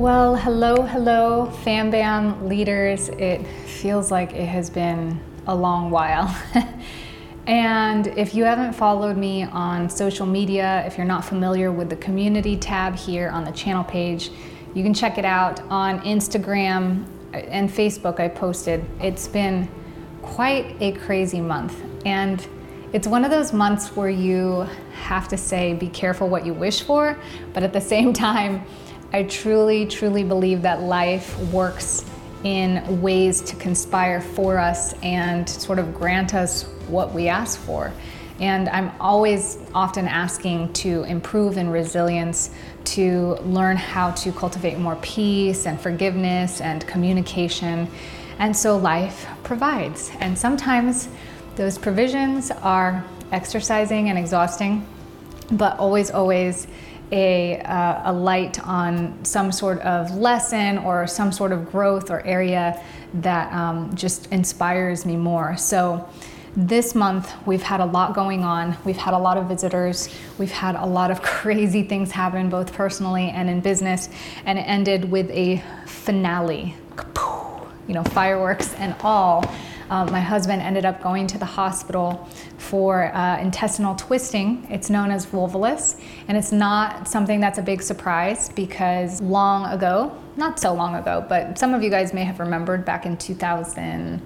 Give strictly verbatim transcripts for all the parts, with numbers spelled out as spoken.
Well, hello, hello, FamBam leaders. It feels like it has been a long while. And if you haven't followed me on social media, if you're not familiar with the community tab here on the channel page, you can check it out on Instagram and Facebook. I posted. It's been quite a crazy month. And it's one of those months where you have to say, be careful what you wish for. But at the same time, I truly, truly believe that life works in ways to conspire for us and sort of grant us what we ask for. And I'm always often asking to improve in resilience, to learn how to cultivate more peace and forgiveness and communication. And so life provides. And sometimes those provisions are exercising and exhausting, but always, always a, uh, a light on some sort of lesson or some sort of growth or area that um, just inspires me more. So this month, we've had a lot going on. We've had a lot of visitors. We've had a lot of crazy things happen, both personally and in business. And it ended with a finale, kapow, you know, fireworks and all. Uh, my husband ended up going to the hospital for uh, intestinal twisting. It's known as volvulus, and it's not something that's a big surprise because long ago, not so long ago, but some of you guys may have remembered back in two thousand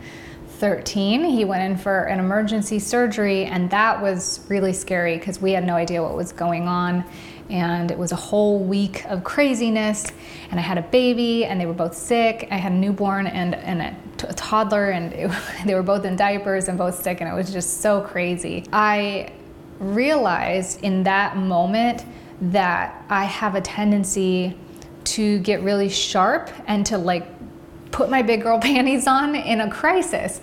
thirteen, he went in for an emergency surgery, and that was really scary because we had no idea what was going on. And it was a whole week of craziness, and I had a baby, and they were both sick. I had a newborn and, and a, t a toddler, and it, they were both in diapers and both sick, and it was just so crazy. I realized in that moment that I have a tendency to get really sharp and to like put my big girl panties on in a crisis.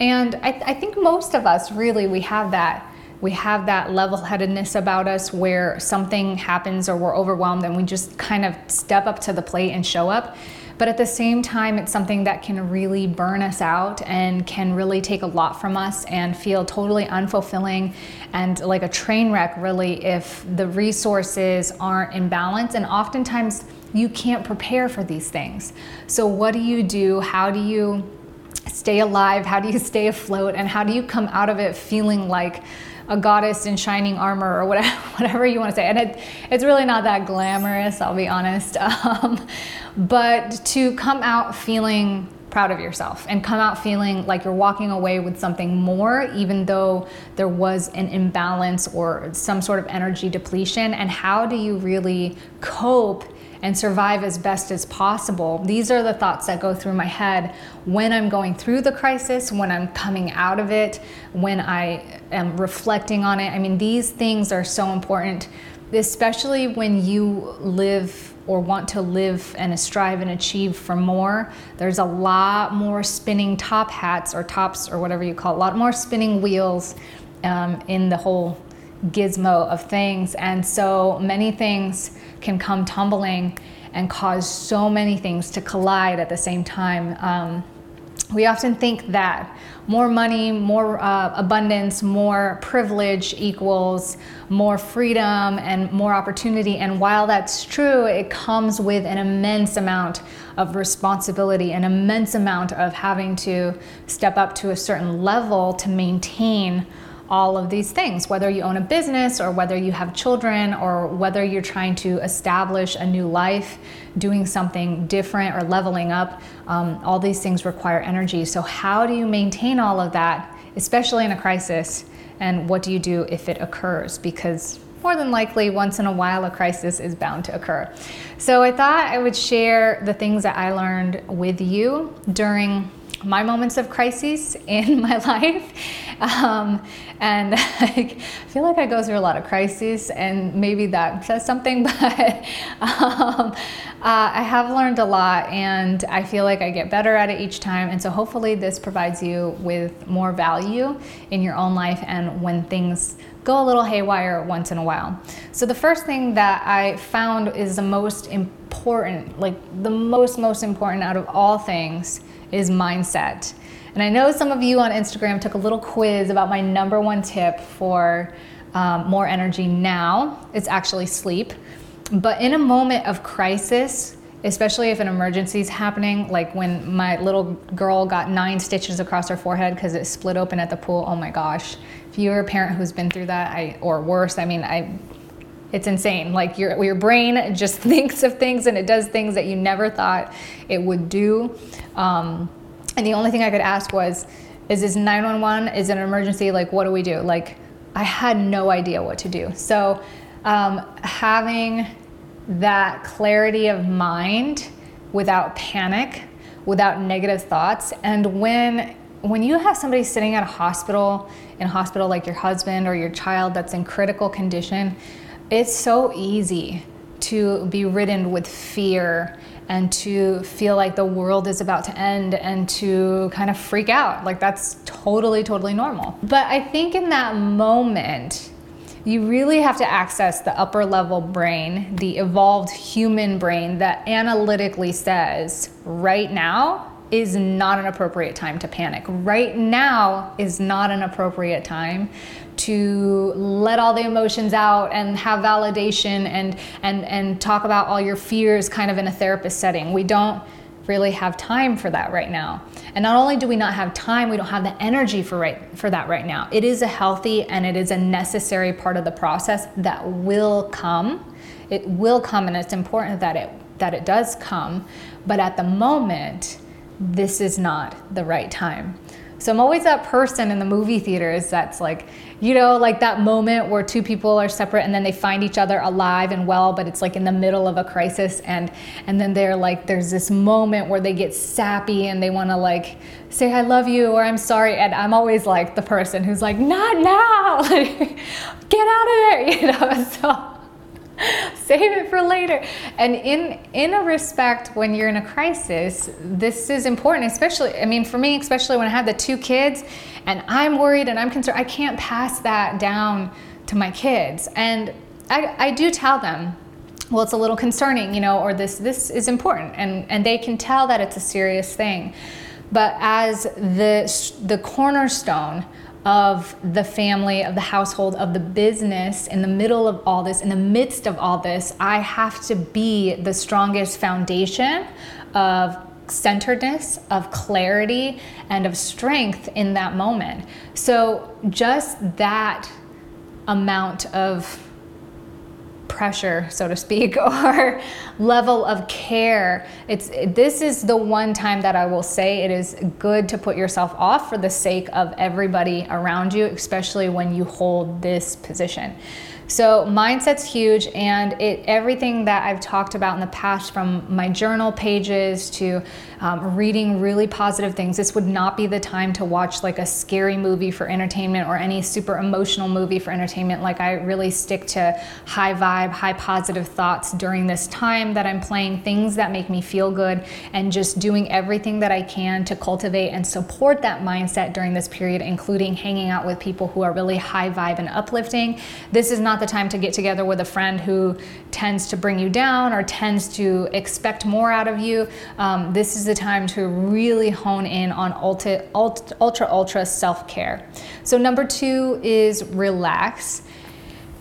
And I, I think most of us really, we have that. We have that level-headedness about us where something happens or we're overwhelmed and we just kind of step up to the plate and show up. But at the same time, it's something that can really burn us out and can really take a lot from us and feel totally unfulfilling and like a train wreck, really, if the resources aren't in balance. And oftentimes, you can't prepare for these things. So what do you do? How do you stay alive? How do you stay afloat? And how do you come out of it feeling like a goddess in shining armor, or whatever, whatever you want to say? And it, it's really not that glamorous, I'll be honest. Um, but to come out feeling proud of yourself and come out feeling like you're walking away with something more, even though there was an imbalance or some sort of energy depletion. And how do you really cope and survive as best as possible? These are the thoughts that go through my head when I'm going through the crisis, when I'm coming out of it, when I am reflecting on it. I mean, these things are so important, especially when you live or want to live and strive and achieve for more. There's a lot more spinning top hats or tops or whatever you call it, a lot more spinning wheels um, in the whole gizmo of things. And so many things can come tumbling and cause so many things to collide at the same time. Um, we often think that more money, more uh, abundance, more privilege equals more freedom and more opportunity. And while that's true, it comes with an immense amount of responsibility, an immense amount of having to step up to a certain level to maintain all of these things, whether you own a business or whether you have children or whether you're trying to establish a new life, doing something different or leveling up. Um, all these things require energy. So how do you maintain all of that, especially in a crisis? And what do you do if it occurs? Because more than likely, once in a while, a crisis is bound to occur. So I thought I would share the things that I learned with you during my moments of crises in my life. Um, and I feel like I go through a lot of crises, and maybe that says something, but um, uh, I have learned a lot, and I feel like I get better at it each time. And so hopefully this provides you with more value in your own life and when things go a little haywire once in a while. So the first thing that I found is the most important, like the most, most important out of all things, is mindset. And I know some of you on Instagram took a little quiz about my number one tip for um, more energy now. It's actually sleep. But in a moment of crisis, especially if an emergency is happening, like when my little girl got nine stitches across her forehead because it split open at the pool. Oh my gosh. If you're a parent who's been through that, I, or worse, I mean, I, it's insane. Like your, your brain just thinks of things, and it does things that you never thought it would do. Um, and the only thing I could ask was, is this nine one one? Is it an emergency? Like, what do we do? Like, I had no idea what to do. So um, having that clarity of mind without panic, without negative thoughts. And when, when you have somebody sitting at a hospital, in a hospital like your husband or your child that's in critical condition, it's so easy to be ridden with fear and to feel like the world is about to end and to kind of freak out. Like that's totally, totally normal. But I think in that moment, you really have to access the upper level brain, the evolved human brain that analytically says right now is not an appropriate time to panic. Right now is not an appropriate time to let all the emotions out and have validation and and and talk about all your fears kind of in a therapist setting. We don't really have time for that right now. And not only do we not have time, we don't have the energy for right for that right now. It is a healthy and it is a necessary part of the process that will come. It will come, and it's important that it that it does come, but at the moment, this is not the right time. So I'm always that person in the movie theaters that's like, you know, like that moment where two people are separate and then they find each other alive and well, but it's like in the middle of a crisis, and and then they're like, there's this moment where they get sappy and they want to like say I love you or I'm sorry, and I'm always like the person who's like, not now, like, get out of there, you know. So save it for later. And in in a respect, when you're in a crisis, this is important, especially, I mean, for me, especially when I had the two kids and I'm worried and I'm concerned, I can't pass that down to my kids. And I, I do tell them, well, it's a little concerning, you know, or this this is important. And, and they can tell that it's a serious thing. But as the the cornerstone of the family, of the household, of the business, in the middle of all this, in the midst of all this, I have to be the strongest foundation of centeredness, of clarity, and of strength in that moment. So just that amount of pressure, so to speak, or level of care. It's, this is the one time that I will say it is good to put yourself off for the sake of everybody around you, especially when you hold this position. So mindset's huge, and it, everything that I've talked about in the past, from my journal pages to um, reading really positive things, this would not be the time to watch like a scary movie for entertainment or any super emotional movie for entertainment. Like I really stick to high vibe, high positive thoughts during this time that I'm playing, things that make me feel good, and just doing everything that I can to cultivate and support that mindset during this period, including hanging out with people who are really high vibe and uplifting. This is not the time to get together with a friend who tends to bring you down or tends to expect more out of you. Um, this is the time to really hone in on ultra, ultra, ultra self-care. So number two is relax.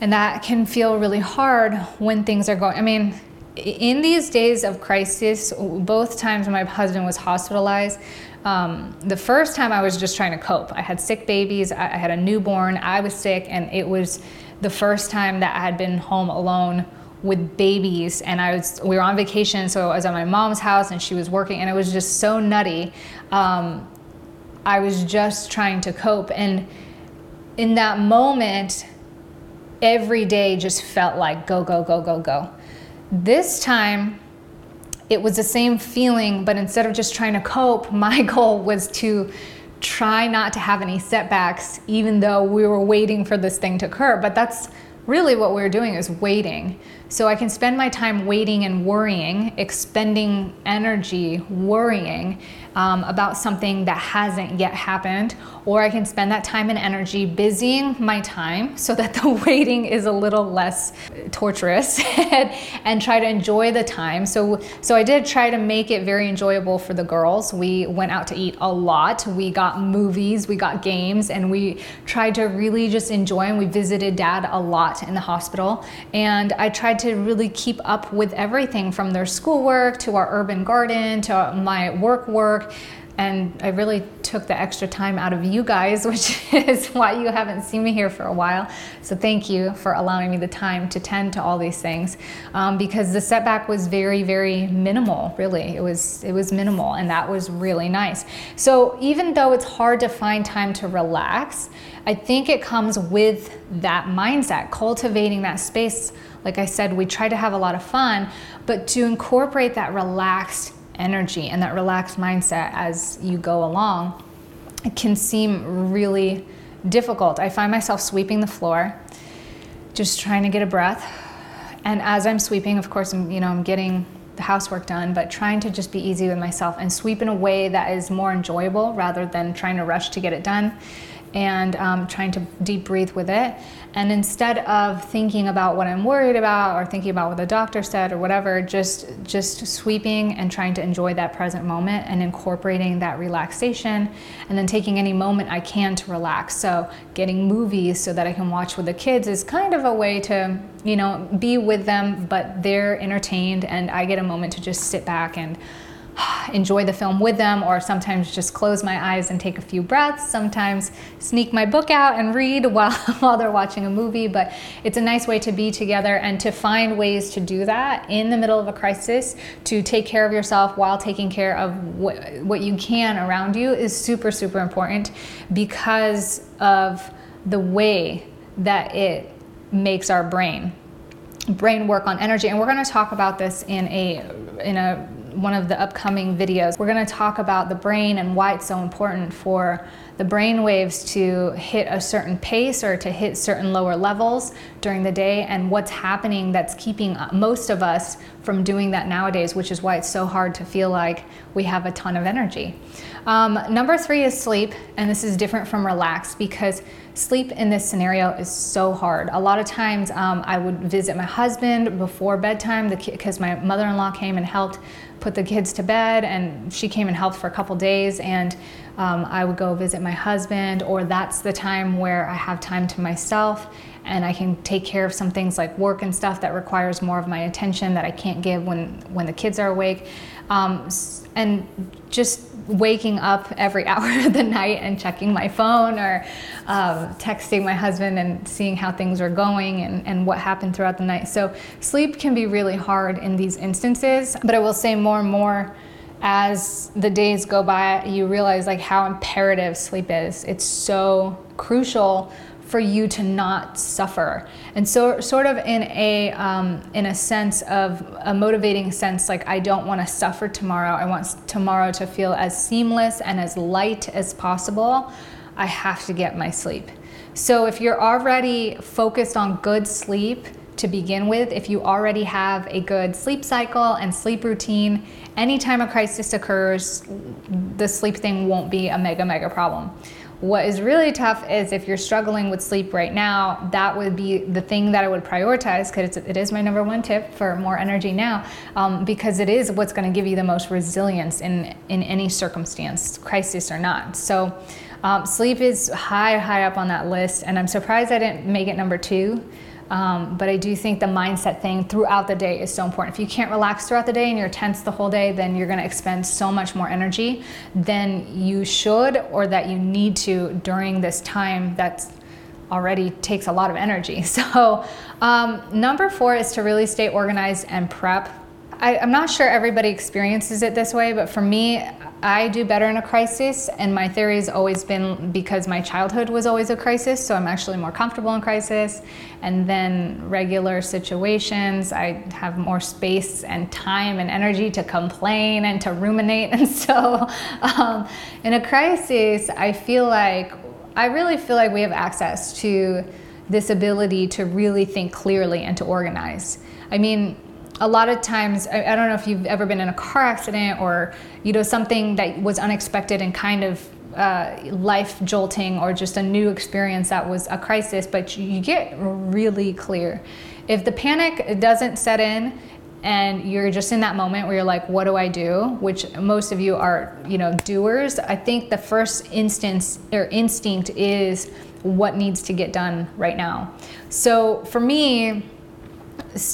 And that can feel really hard when things are going, I mean, in these days of crisis, both times my husband was hospitalized, um, the first time I was just trying to cope. I had sick babies, I, I had a newborn, I was sick, and it was the first time that I had been home alone with babies, and I was, we were on vacation, so I was at my mom's house and she was working, and it was just so nutty. Um, I was just trying to cope, and in that moment, every day just felt like go, go, go, go, go. This time, it was the same feeling, but instead of just trying to cope, my goal was to try not to have any setbacks, even though we were waiting for this thing to occur. But that's really what we were doing, is waiting. So I can spend my time waiting and worrying, expending energy worrying um, about something that hasn't yet happened, or I can spend that time and energy busying my time so that the waiting is a little less torturous and, and try to enjoy the time. So, so I did try to make it very enjoyable for the girls. We went out to eat a lot. We got movies, we got games, and we tried to really just enjoy, and we visited dad a lot in the hospital. And I tried tried to really keep up with everything from their schoolwork to our urban garden to my work work. And I really took the extra time out of you guys, which is why you haven't seen me here for a while. So thank you for allowing me the time to tend to all these things, um, because the setback was very, very minimal, really. It was, it was minimal, and that was really nice. So even though it's hard to find time to relax, I think it comes with that mindset, cultivating that space. Like I said, we try to have a lot of fun, but to incorporate that relaxed energy and that relaxed mindset as you go along, it can seem really difficult. I find myself sweeping the floor, just trying to get a breath. And as I'm sweeping, of course, I'm, you know, I'm getting the housework done, but trying to just be easy with myself and sweep in a way that is more enjoyable rather than trying to rush to get it done, and um, trying to deep breathe with it. And instead of thinking about what I'm worried about or thinking about what the doctor said or whatever, just, just sweeping and trying to enjoy that present moment and incorporating that relaxation, and then taking any moment I can to relax. So getting movies so that I can watch with the kids is kind of a way to, you know, be with them, but they're entertained and I get a moment to just sit back and enjoy the film with them, or sometimes just close my eyes and take a few breaths, sometimes sneak my book out and read while, while they're watching a movie. But it's a nice way to be together and to find ways to do that in the middle of a crisis, to take care of yourself while taking care of wh- what you can around you, is super, super important because of the way that it makes our brain, brain work on energy. And we're going to talk about this in a, in a, one of the upcoming videos. We're gonna talk about the brain and why it's so important for the brain waves to hit a certain pace or to hit certain lower levels during the day, and what's happening that's keeping most of us from doing that nowadays, which is why it's so hard to feel like we have a ton of energy. Um, number three is sleep, and this is different from relax because sleep in this scenario is so hard. A lot of times um, I would visit my husband before bedtime because my mother-in-law came and helped put the kids to bed, and she came and helped for a couple days, and um, I would go visit my husband, or that's the time where I have time to myself and I can take care of some things like work and stuff that requires more of my attention that I can't give when, when the kids are awake. Um, and just waking up every hour of the night and checking my phone, or um, texting my husband and seeing how things are going and, and what happened throughout the night. So sleep can be really hard in these instances, but I will say more and more as the days go by, you realize like how imperative sleep is. It's so crucial for you to not suffer. And so sort of in a, um, in a sense of a motivating sense, like I don't wanna suffer tomorrow. I want tomorrow to feel as seamless and as light as possible. I have to get my sleep. So if you're already focused on good sleep to begin with, if you already have a good sleep cycle and sleep routine, anytime a crisis occurs, the sleep thing won't be a mega, mega problem. What is really tough is if you're struggling with sleep right now, that would be the thing that I would prioritize, because it is my number one tip for more energy now, um, because it is what's going to give you the most resilience in, in any circumstance, crisis or not. So um, sleep is high, high up on that list, and I'm surprised I didn't make it number two. Um, but I do think the mindset thing throughout the day is so important. If you can't relax throughout the day and you're tense the whole day, then you're going to expend so much more energy than you should or that you need to during this time that's already takes a lot of energy. So um, number four is to really stay organized and prep. I, I'm not sure everybody experiences it this way, but for me, I do better in a crisis, and my theory has always been because my childhood was always a crisis, so I'm actually more comfortable in crisis, and then regular situations, I have more space and time and energy to complain and to ruminate, and so um, in a crisis, I feel like, I really feel like we have access to this ability to really think clearly and to organize. I mean, a lot of times, I don't know if you've ever been in a car accident or, you know, something that was unexpected and kind of uh, life jolting, or just a new experience that was a crisis, but you get really clear. If the panic doesn't set in and you're just in that moment where you're like, what do I do? Which most of you are, you know, doers. I think the first instance or instinct is what needs to get done right now. So for me,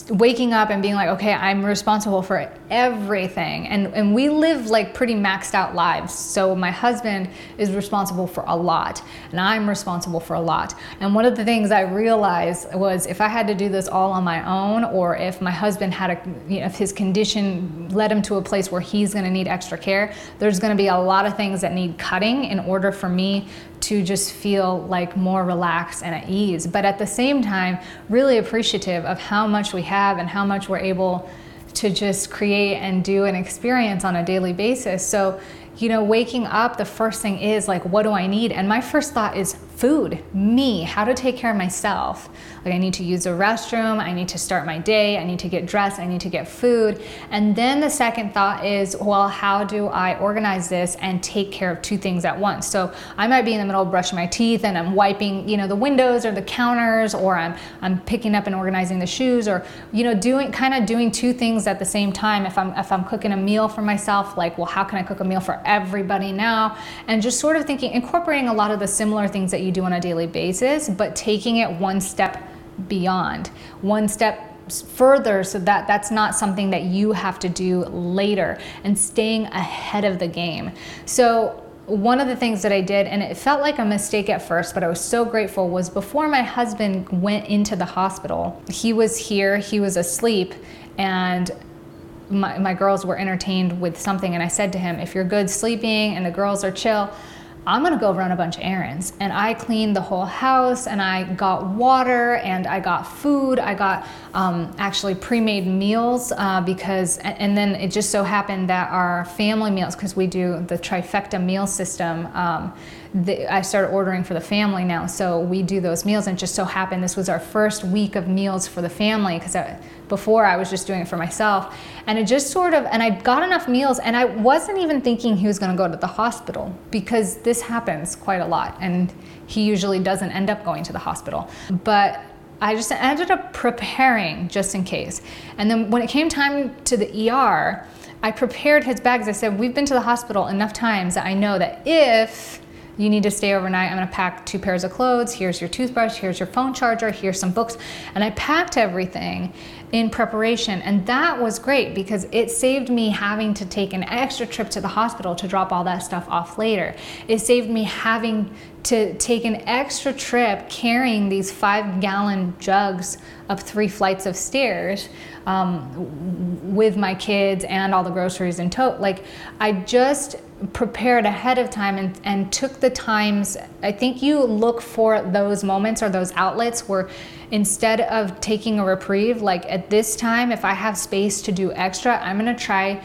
waking up and being like, okay, I'm responsible for everything. And, and we live like pretty maxed out lives. So my husband is responsible for a lot and I'm responsible for a lot. And one of the things I realized was if I had to do this all on my own, or if my husband had a, you know, if his condition led him to a place where he's going to need extra care, there's going to be a lot of things that need cutting in order for me to just feel like more relaxed and at ease, but at the same time, really appreciative of how much we have and how much we're able to just create and do and experience on a daily basis. So, you know, waking up, the first thing is like, what do I need? And my first thought is food, me, how to take care of myself. Like I need to use the restroom, I need to start my day, I need to get dressed, I need to get food. And then the second thought is, well, how do I organize this and take care of two things at once? So I might be in the middle of brushing my teeth and I'm wiping, you know, the windows or the counters, or I'm I'm picking up and organizing the shoes, or, you know, doing kind of doing two things at the same time. If I'm if I'm cooking a meal for myself, like, well, how can I cook a meal for everybody now? And just sort of thinking, incorporating a lot of the similar things that you do on a daily basis, but taking it one step beyond, one step further, so that that's not something that you have to do later, and staying ahead of the game. So one of the things that I did, and it felt like a mistake at first, but I was so grateful, was before my husband went into the hospital, he was here, he was asleep, and My, my girls were entertained with something, and I said to him, if you're good sleeping and the girls are chill, I'm gonna go run a bunch of errands. And I cleaned the whole house, and I got water, and I got food, I got um, actually pre-made meals, uh, because, and then it just so happened that our family meals, because we do the Trifecta meal system, um, the, I started ordering for the family now, so we do those meals, and it just so happened this was our first week of meals for the family, because before I was just doing it for myself. And it just sort of, and I got enough meals, and I wasn't even thinking he was gonna go to the hospital, because this happens quite a lot and he usually doesn't end up going to the hospital. But I just ended up preparing just in case. And then when it came time to the E R, I prepared his bags. I said, we've been to the hospital enough times that I know that if you need to stay overnight, I'm gonna pack two pairs of clothes, here's your toothbrush, here's your phone charger, here's some books. And I packed everything in preparation, and that was great because it saved me having to take an extra trip to the hospital to drop all that stuff off later. It saved me having to take an extra trip carrying these five gallon jugs up three flights of stairs um, with my kids and all the groceries in tote. Like, I just prepared ahead of time and, and took the times. I think you look for those moments or those outlets where, instead of taking a reprieve, like at this time, if I have space to do extra, I'm gonna try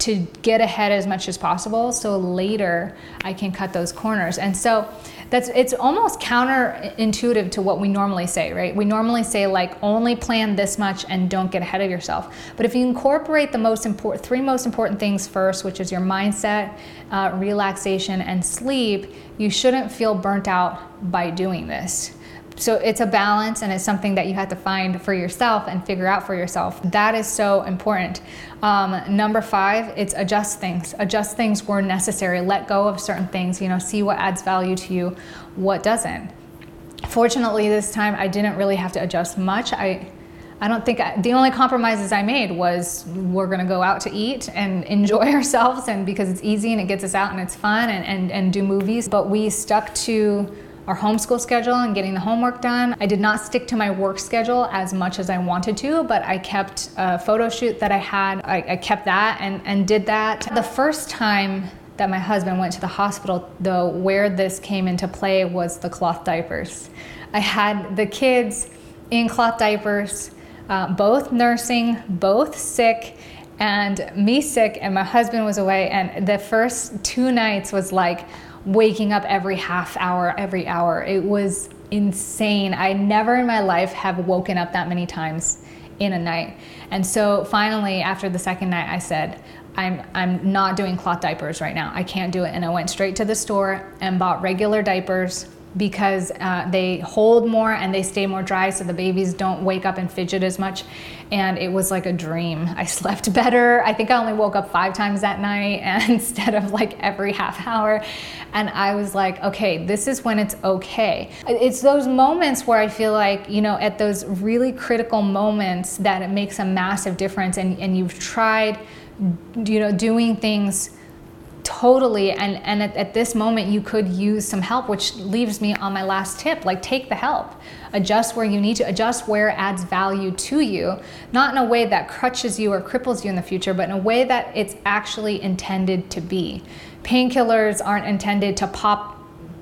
to get ahead as much as possible so later I can cut those corners. And so that's, it's almost counterintuitive to what we normally say, right? We normally say like, only plan this much and don't get ahead of yourself. But if you incorporate the most important, three most important things first, which is your mindset, uh, relaxation, and sleep, you shouldn't feel burnt out by doing this. So it's a balance, and it's something that you have to find for yourself and figure out for yourself. That is so important. Um, number five, it's adjust things. Adjust things where necessary. Let go of certain things, you know, see what adds value to you, what doesn't. Fortunately, this time I didn't really have to adjust much. I, I don't think, I, the only compromises I made was we're gonna go out to eat and enjoy ourselves, and because it's easy and it gets us out and it's fun, and, and, and do movies, but we stuck to our homeschool schedule and getting the homework done. I did not stick to my work schedule as much as I wanted to, but I kept a photo shoot that I had. I, I kept that and, and did that. The first time that my husband went to the hospital, though, where this came into play was the cloth diapers. I had the kids in cloth diapers, uh, both nursing, both sick, and me sick, and my husband was away, and the first two nights was like, waking up every half hour, every hour. It was insane. I never in my life have woken up that many times in a night. And so finally, after the second night, I said, I'm, I'm not doing cloth diapers right now. I can't do it. And I went straight to the store and bought regular diapers because uh, they hold more and they stay more dry, so the babies don't wake up and fidget as much. And it was like a dream. I slept better. I think I only woke up five times that night instead of like every half hour. And I was like, okay, this is when it's okay. It's those moments where I feel like, you know, at those really critical moments that it makes a massive difference, and, and you've tried, you know, doing things totally, and, and at, at this moment you could use some help, which leaves me on my last tip, like take the help. Adjust where you need to, adjust where adds value to you, not in a way that crutches you or cripples you in the future, but in a way that it's actually intended to be. Painkillers aren't intended to pop,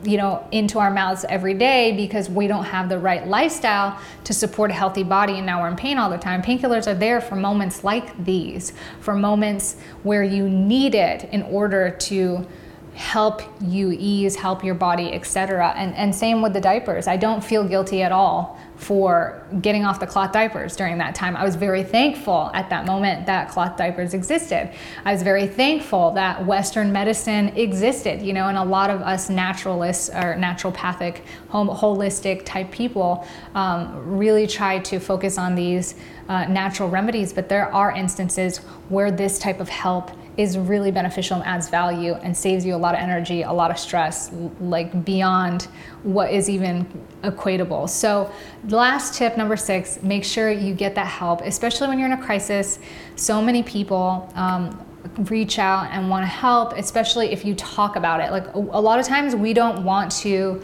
you know, into our mouths every day because we don't have the right lifestyle to support a healthy body and now we're in pain all the time. Painkillers are there for moments like these, for moments where you need it in order to help you ease, help your body, et cetera. And, and same with the diapers. I don't feel guilty at all for getting off the cloth diapers during that time. I was very thankful at that moment that cloth diapers existed. I was very thankful that Western medicine existed, you know, and a lot of us naturalists or naturopathic, home, holistic type people um, really try to focus on these uh, natural remedies, but there are instances where this type of help is really beneficial and adds value and saves you a lot of energy, a lot of stress, like beyond what is even equatable. So last tip, number six, make sure you get that help, especially when you're in a crisis. So many people um, reach out and want to help, especially if you talk about it. Like a lot of times we don't want to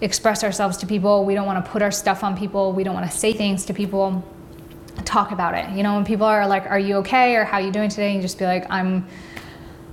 express ourselves to people. We don't want to put our stuff on people. We don't want to say things to people. Talk about it. You know, when people are like, are you okay? Or how are you doing today? You just be like, I'm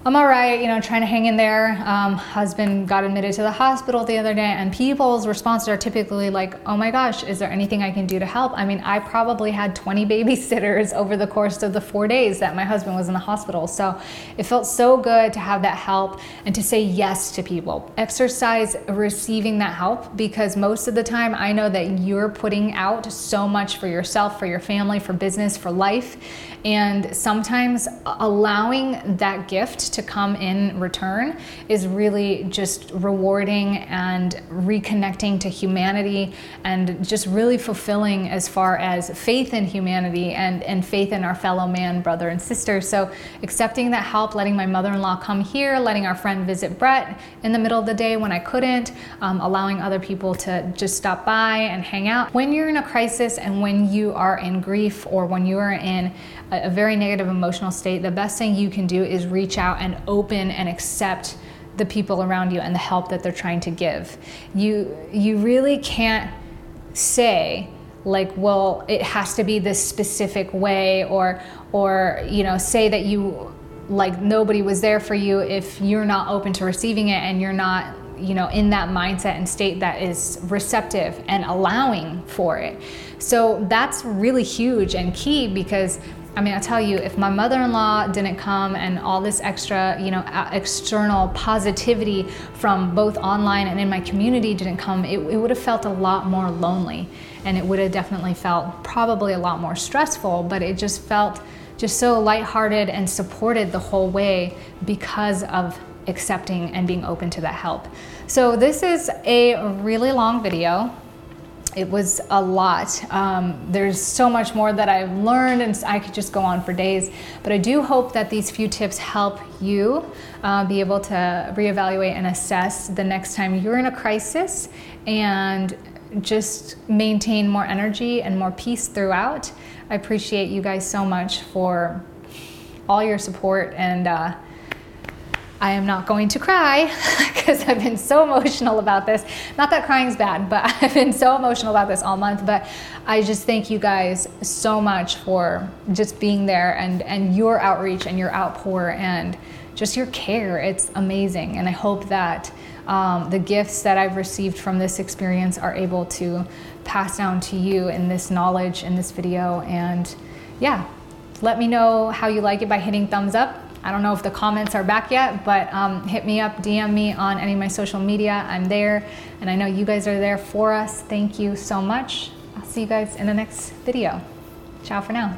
I'm all right, you know, trying to hang in there. Um, husband got admitted to the hospital the other day, and people's responses are typically like, oh my gosh, is there anything I can do to help? I mean, I probably had twenty babysitters over the course of the four days that my husband was in the hospital. So it felt so good to have that help and to say yes to people. Exercise receiving that help, because most of the time I know that you're putting out so much for yourself, for your family, for business, for life. And sometimes allowing that gift to come in return is really just rewarding and reconnecting to humanity and just really fulfilling as far as faith in humanity and, and faith in our fellow man, brother and sister. So accepting that help, letting my mother-in-law come here, letting our friend visit Brett in the middle of the day when I couldn't, um, allowing other people to just stop by and hang out. When you're in a crisis and when you are in grief or when you are in a, a very negative emotional state, the best thing you can do is reach out and open and accept the people around you and the help that they're trying to give. You you really can't say like, well, it has to be this specific way, or or you know, say that you like nobody was there for you if you're not open to receiving it and you're not, you know, in that mindset and state that is receptive and allowing for it. So that's really huge and key, because I mean, I'll tell you, if my mother-in-law didn't come and all this extra, you know, external positivity from both online and in my community didn't come, it, it would have felt a lot more lonely. And it would have definitely felt probably a lot more stressful, but it just felt just so lighthearted and supported the whole way because of accepting and being open to that help. So this is a really long video. It was a lot. Um, there's so much more that I've learned, and I could just go on for days, but I do hope that these few tips help you uh, be able to reevaluate and assess the next time you're in a crisis and just maintain more energy and more peace throughout. I appreciate you guys so much for all your support, and uh, I am not going to cry because I've been so emotional about this. Not that crying's bad, but I've been so emotional about this all month. But I just thank you guys so much for just being there and, and your outreach and your outpour and just your care. It's amazing. And I hope that um, the gifts that I've received from this experience are able to pass down to you in this knowledge, in this video. And yeah, let me know how you like it by hitting thumbs up. I don't know if the comments are back yet, but um, hit me up, D M me on any of my social media. I'm there, and I know you guys are there for us. Thank you so much. I'll see you guys in the next video. Ciao for now.